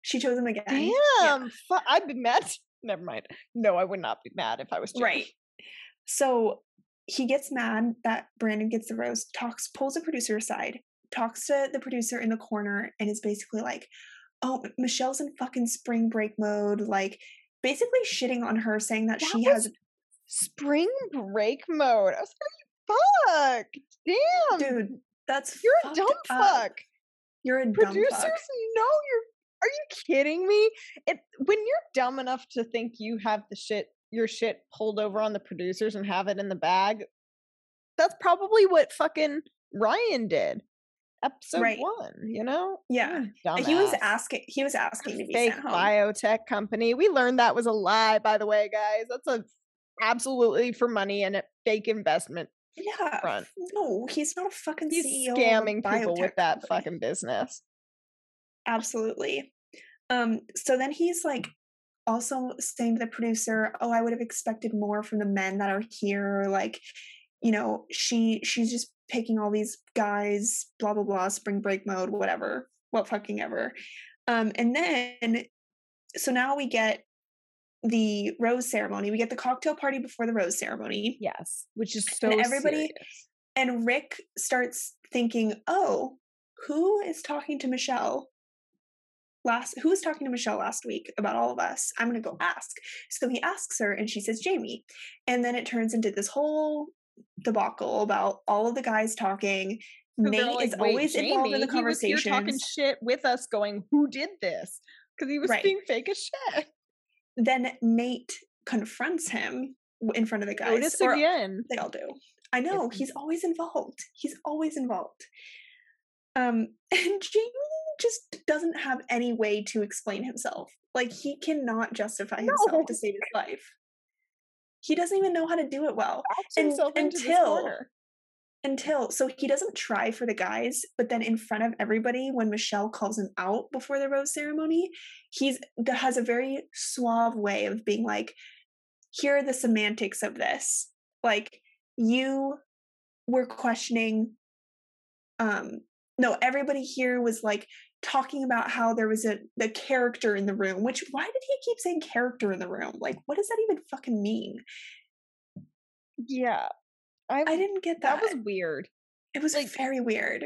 she chose him again. Damn, yeah. fu- I'd be mad. Never mind. No, I would not be mad if I was Jamie. Right. So he gets mad that Brandon gets the rose. Talks, pulls the producer aside, talks to the producer in the corner, and is basically like, "Oh, Michelle's in fucking spring break mode." Like, basically shitting on her, saying that, that she has spring break mode. I was like, fuck, damn, dude, that's you're a dumb fuck. Up. You're a dumb producers fuck. know you're. Are you kidding me? It when you're dumb enough to think you have the shit, your shit pulled over on the producers and have it in the bag. That's probably what fucking Ryan did. Episode right. one, you know. Yeah, he was asking. He was asking to be sent home. Biotech company. We learned that was a lie, by the way, guys. That's a absolutely for money and a fake investment. Yeah, front. No, he's not a fucking he's C E O. Scamming people with that company. Fucking business. Absolutely. Um, so then he's like also saying to the producer, oh, I would have expected more from the men that are here. Like, you know, she she's just picking all these guys, blah, blah, blah, spring break mode, whatever, what fucking ever. Um, and then, so now we get the rose ceremony. We get the cocktail party before the rose ceremony. Yes, which is so. And everybody serious. And Rick starts thinking, "Oh, who is talking to Michelle? Last who was talking to Michelle last week about all of us? I'm going to go ask." So he asks her, and she says Jamie, and then it turns into this whole debacle about all of the guys talking. So Nate like, is always Jamie, involved in the conversation. He was talking shit with us, going, "Who did this?" Because he was right. being fake as shit. Then Nate confronts him in front of the guys. Notice again. They all do. I know. He's always involved. He's always involved. Um, and Jamie just doesn't have any way to explain himself. Like, he cannot justify himself no. to save his life. He doesn't even know how to do it well. And, until, Until, so he doesn't try for the guys, but then in front of everybody, when Michelle calls him out before the rose ceremony, he's has a very suave way of being like, here are the semantics of this. Like, you were questioning, um, no, everybody here was like talking about how there was a the character in the room, which, why did he keep saying character in the room? Like, what does that even fucking mean? Yeah. I, I didn't get that. That was weird. It was like, very weird.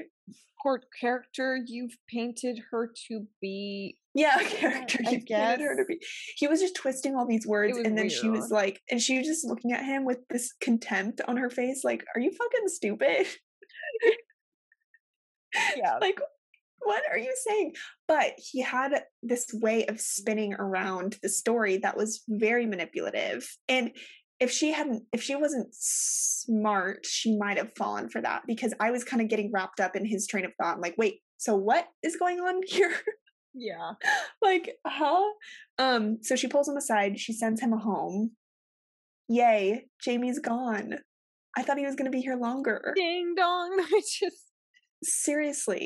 Court character, you've painted her to be. Yeah, character, I you've guess. painted her to be. He was just twisting all these words, and then weird. she was like, and she was just looking at him with this contempt on her face, like, are you fucking stupid? Yeah. Like, what are you saying? But he had this way of spinning around the story that was very manipulative. And If she hadn't, if she wasn't smart, she might have fallen for that, because I was kind of getting wrapped up in his train of thought. I'm like, wait, so what is going on here? Yeah. Like, huh? Um, so she pulls him aside. She sends him home. Yay. Jamie's gone. I thought he was going to be here longer. Ding dong. I just. Seriously.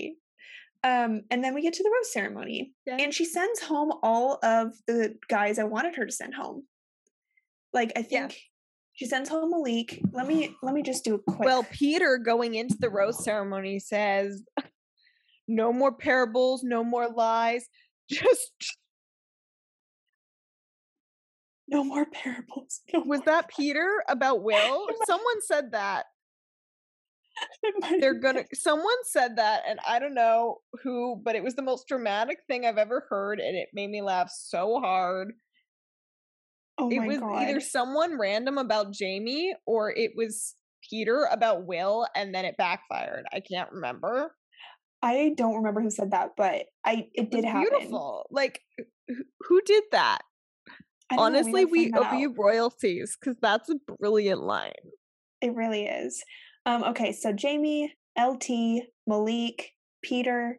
Um, and then we get to the rose ceremony. Yeah. And she sends home all of the guys I wanted her to send home. Like, I think yeah. she sends home Malik. Let me let me just do a quick. Well, Peter going into the rose ceremony says, "No more parables, no more lies, just no more parables." No Was more that lies. Peter about Will? Someone said that. They're gonna. Someone said that, and I don't know who, but it was the most dramatic thing I've ever heard, and it made me laugh so hard. Oh it was God. Either someone random about Jamie, or it was Peter about Will, and then it backfired. I can't remember. I don't remember who said that, but I it, it did happen. Beautiful. Like, who did that? Honestly, we owe you royalties, because that's a brilliant line. It really is. Um, okay, so Jamie, L T, Malik, Peter,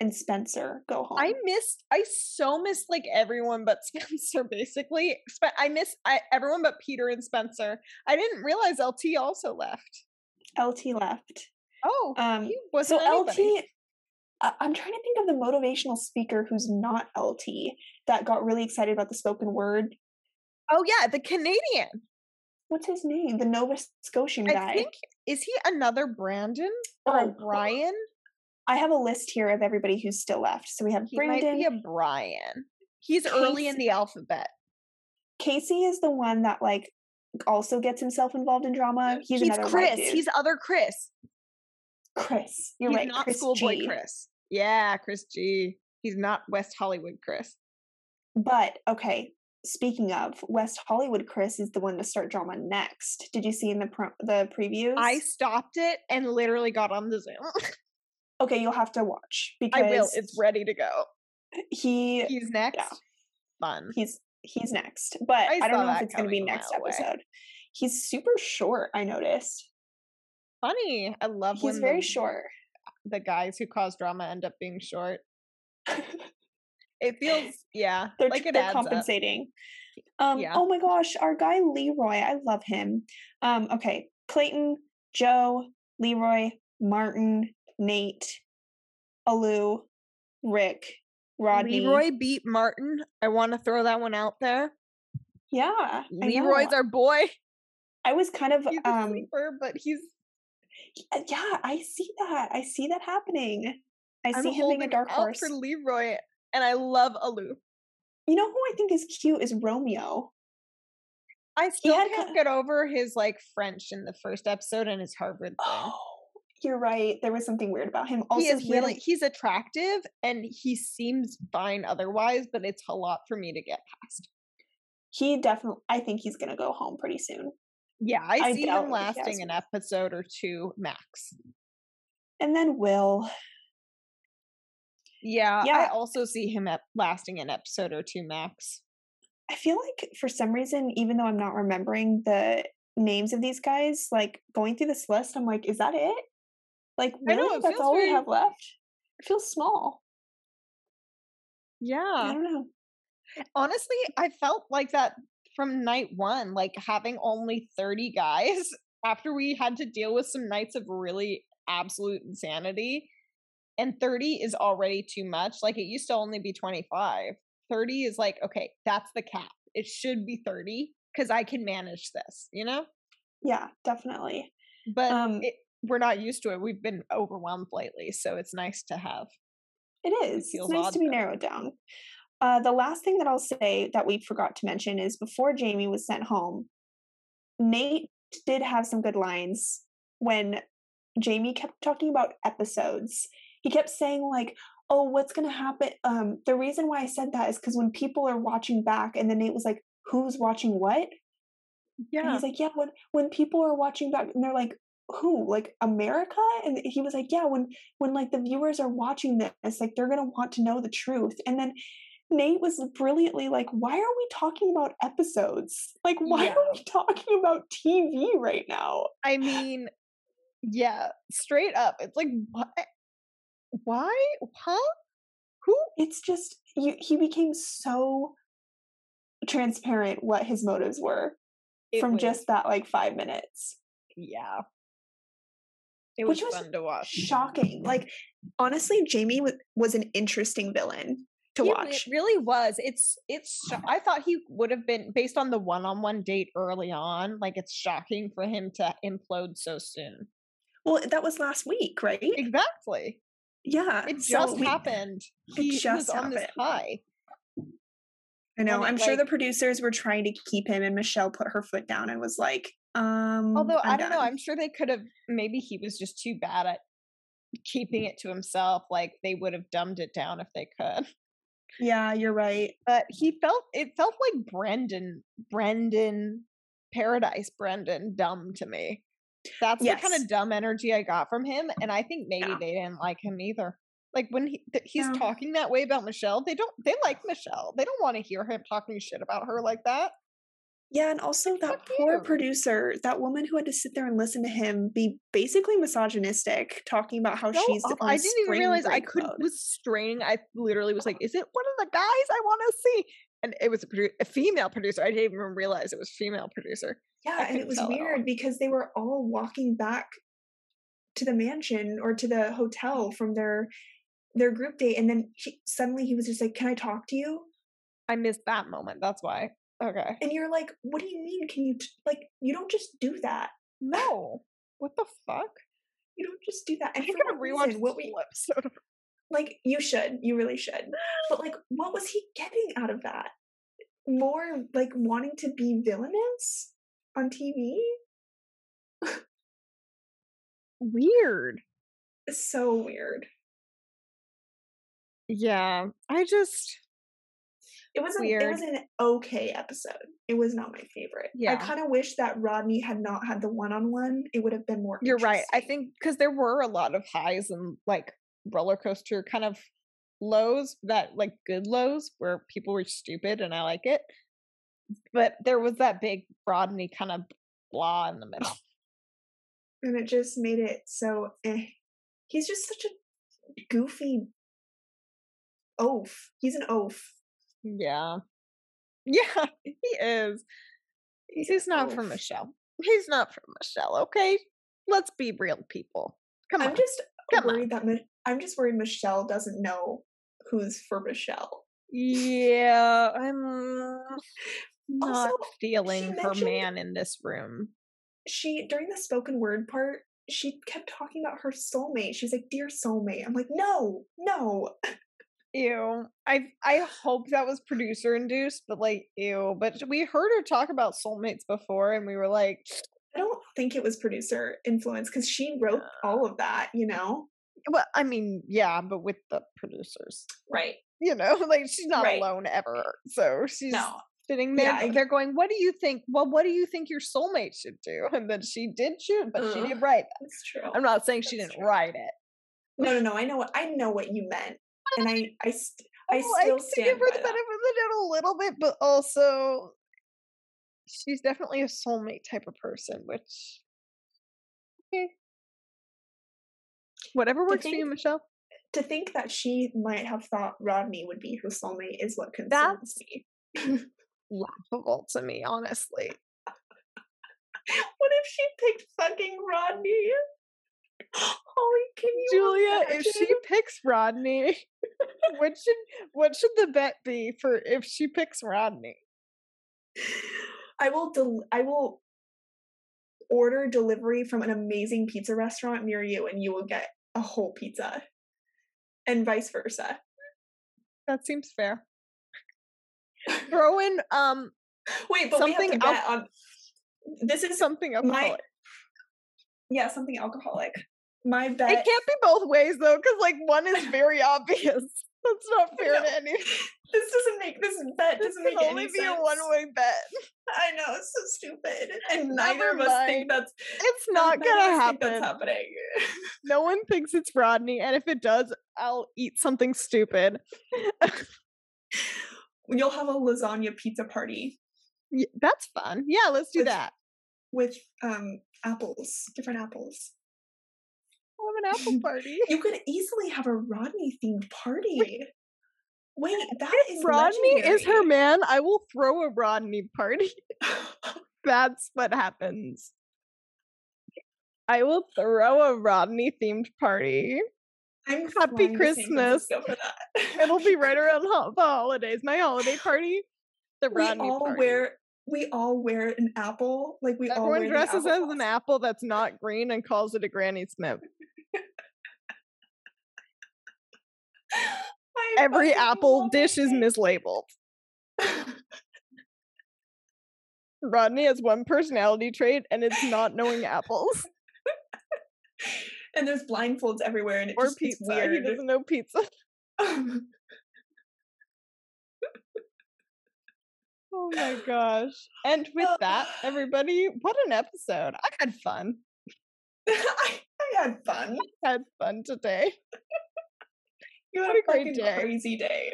and Spencer go home. I missed, I so missed like everyone but Spencer, basically. Sp- I missed I, everyone but Peter and Spencer. I didn't realize L T also left. L T left. Oh, um, he wasn't so anybody. L T, uh, I'm trying to think of the motivational speaker who's not L T that got really excited about the spoken word. Oh yeah, the Canadian. What's his name? The Nova Scotian guy. I think, is he another Brandon or oh, Brian? Oh. I have a list here of everybody who's still left. So we have he Brandon. He might be a Brian. He's Casey. Early in the alphabet. Casey is the one that, like, also gets himself involved in drama. He's, He's another Chris. He's other Chris. Chris. You're He's right. Not Chris schoolboy G. Chris. Yeah, Chris G. He's not West Hollywood Chris. But, okay, speaking of, West Hollywood Chris is the one to start drama next. Did you see in the pro- the previews? I stopped it and literally got on the Zoom. Okay, you'll have to watch, because I will. It's ready to go. He he's next. Yeah. Fun. He's he's next, but I, I don't know if it's going to be next episode. Away. He's super short. I noticed. Funny. I love. He's when very the, short. The guys who cause drama end up being short. It feels yeah. They're like it they're compensating. Up. Um. Yeah. Oh my gosh, our guy Leroy. I love him. Um. Okay, Clayton, Joe, Leroy, Martin, Nate, Alu, Rick, Rodney. Leroy beat Martin. I want to throw that one out there. Yeah, Leroy's our boy. I was kind of he's um, a sleeper, but he's yeah. I see that. I see that happening. I I'm see him being a dark horse for Leroy, and I love Alu. You know who I think is cute is Romeo. I still had can't a- get over his like French in the first episode and his Harvard thing. Oh. You're right. There was something weird about him. Also, he is really he's attractive and he seems fine otherwise, but it's a lot for me to get past. He definitely I think he's gonna go home pretty soon. Yeah, I, I see him lasting an episode or two max. And then Will. Yeah, yeah. I also see him at lasting an episode or two max. I feel like for some reason, even though I'm not remembering the names of these guys, like going through this list, I'm like, is that it? Like, really? I know, that's all very... we have left? It feels small. Yeah. I don't know. Honestly, I felt like that from night one, like having only thirty guys after we had to deal with some nights of really absolute insanity. And thirty is already too much. Like, it used to only be twenty-five. thirty is like, okay, that's the cap. It should be thirty because I can manage this, you know? Yeah, definitely. But um, it, we're not used to it. We've been overwhelmed lately. So it's nice to have. It is. It's nice to be narrowed down. Uh, the last thing that I'll say that we forgot to mention is before Jamie was sent home, Nate did have some good lines when Jamie kept talking about episodes. He kept saying, like, oh, what's going to happen? Um, the reason why I said that is because when people are watching back, and then Nate was like, who's watching what? Yeah. And he's like, yeah, when, when people are watching back, and they're like, who? Like, America? And he was like, yeah, when, when like the viewers are watching this, like, they're going to want to know the truth. And then Nate was brilliantly like, why are we talking about episodes? Like, why yeah. are we talking about T V right now? I mean, yeah, straight up. It's like, what? Why? Huh? Who? It's just, you, he became so transparent what his motives were it from was, just that, like, five minutes. Yeah. It was, Which was fun to watch. Shocking. Like, honestly, Jamie w- was an interesting villain to he, watch. It really was. It's, it's, sh- I thought he would have been, based on the one-on-one date early on, like, it's shocking for him to implode so soon. Well, that was last week, right? Exactly. Yeah, it just so happened. He it just was on happened. This high. I know. And I'm it, sure like, the producers were trying to keep him, and Michelle put her foot down and was like, um. Although I'm I don't done. know, I'm sure they could have. Maybe he was just too bad at keeping it to himself. Like, they would have dumbed it down if they could. Yeah, you're right. But he felt it felt like Brandon, Brandon, Paradise, Brandon, dumb to me. That's yes. the kind of dumb energy I got from him, and I think maybe yeah. they didn't like him either. Like, when he th- he's yeah. talking that way about Michelle, they don't they like Michelle. They don't want to hear him talking shit about her like that. Yeah, and also like, that poor you. producer, that woman who had to sit there and listen to him be basically misogynistic, talking about how no, she's. Oh, on I didn't even realize I couldn't mode. was straining. I literally was like, "Is it one of the guys I want to see?" And it was a, produ- a female producer. I didn't even realize it was female producer. Yeah, and it was weird because they were all walking back to the mansion or to the hotel from their their group date, and then he, suddenly he was just like, "Can I talk to you?" I missed that moment. That's why. Okay. And you're like, "What do you mean? Can you t-? Like? You don't just do that." No. What the fuck? You don't just do that. And I'm gonna rewatch what we episode. Like, you should. You really should. But like, what was he getting out of that? More like wanting to be villainous on T V? Weird. So weird. Yeah. I just It was weird. A, it was an okay episode. It was not my favorite. Yeah. I kind of wish that Rodney had not had the one-on-one. It would have been more You're right. I think because there were a lot of highs and like roller coaster kind of lows, that like good lows where people were stupid, and I like it. But there was that big Rodney kind of blah in the middle. And it just made it so eh. He's just such a goofy oaf. He's an oaf. Yeah. Yeah, he is. He's, He's not oaf. for Michelle. He's not for Michelle, okay? Let's be real people. Come I'm on. Just Come worried on. that Mi- I'm just worried Michelle doesn't know who's for Michelle. Yeah, I'm not also, feeling her man in this room. She, during the spoken word part, she kept talking about her soulmate. She's like, "Dear soulmate." I'm like, no, no. Ew. I I hope that was producer induced, but like, ew. But we heard her talk about soulmates before, and we were like, I don't think it was producer influence because she wrote uh, all of that, you know? Well, I mean, yeah, but with the producers. Right. You know, like, she's not right. alone ever. So she's no. sitting there. Yeah, I, they're going, "What do you think? Well, what do you think your soulmate should do?" And then she did shoot, but uh, she did write that. That's true. I'm not saying that's she didn't true. write it. No, no, no. I know what I know what you meant, and I, I, st- I, I still like stand to give her the benefit of the doubt a little bit, but also she's definitely a soulmate type of person, which okay, whatever works think- for you, Michelle. To think that she might have thought Rodney would be her soulmate is what concerns That's me. Laughable to me, honestly. What if she picked fucking Rodney? Holy, can you Julia, imagine? If she picks Rodney, what should what should the bet be for if she picks Rodney? I will del- I will order delivery from an amazing pizza restaurant near you, and you will get a whole pizza, and vice versa. That seems fair. Throw in um wait, but something we have to bet al- on this is something alcoholic. My- yeah, something alcoholic. My bet. It can't be both ways though, because like one is very obvious. That's not fair to anyone. This doesn't make this bet doesn't this make any sense. It can only be a one-way bet. I know, it's so stupid, and neither of us think that's. It's not gonna happen. That's happening. No one thinks it's Rodney, and if it does, I'll eat something stupid. You'll have a lasagna pizza party. Yeah, that's fun. Yeah, let's do with, that. With um apples, different apples. We'll have an apple party. You could easily have a Rodney themed party. Wait, that if is Rodney legendary. Is her man, I will throw a Rodney party. That's what happens. I will throw a Rodney themed party. I'm Happy Christmas. Go for that. It'll be right around ho- the holidays. My holiday party, the we Rodney all party. Wear, we all wear an apple. Like we Everyone all wear dresses as an apple that's not green and calls it a Granny Smith. I Every apple dish it. Is mislabeled. Rodney has one personality trait, and it's not knowing apples. And there's blindfolds everywhere, and it or just pizza. It's weird. He doesn't know pizza. Oh my gosh! And with that, everybody, what an episode! I had fun. I, I had fun. I had fun today. You had what a, a great day. Crazy day.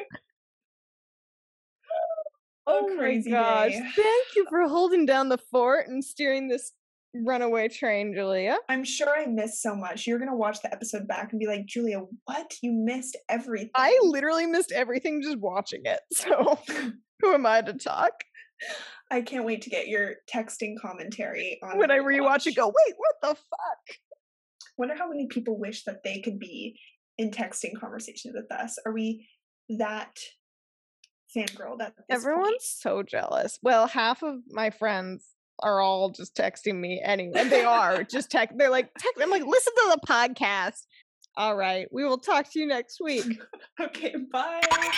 Oh, oh crazy my gosh. Day. Thank you for holding down the fort and steering this runaway train, Julia. I'm sure I missed so much. You're going to watch the episode back and be like, Julia, what? You missed everything. I literally missed everything just watching it. So who am I to talk? I can't wait to get your texting commentary on when I rewatch it, go, wait, what the fuck? Wonder how many people wish that they could be in texting conversations with us. Are we that fangirl? That everyone's point? So jealous. Well, half of my friends are all just texting me anyway. And they are just text. They're like, text. I'm like, listen to the podcast. All right, we will talk to you next week. Okay, bye.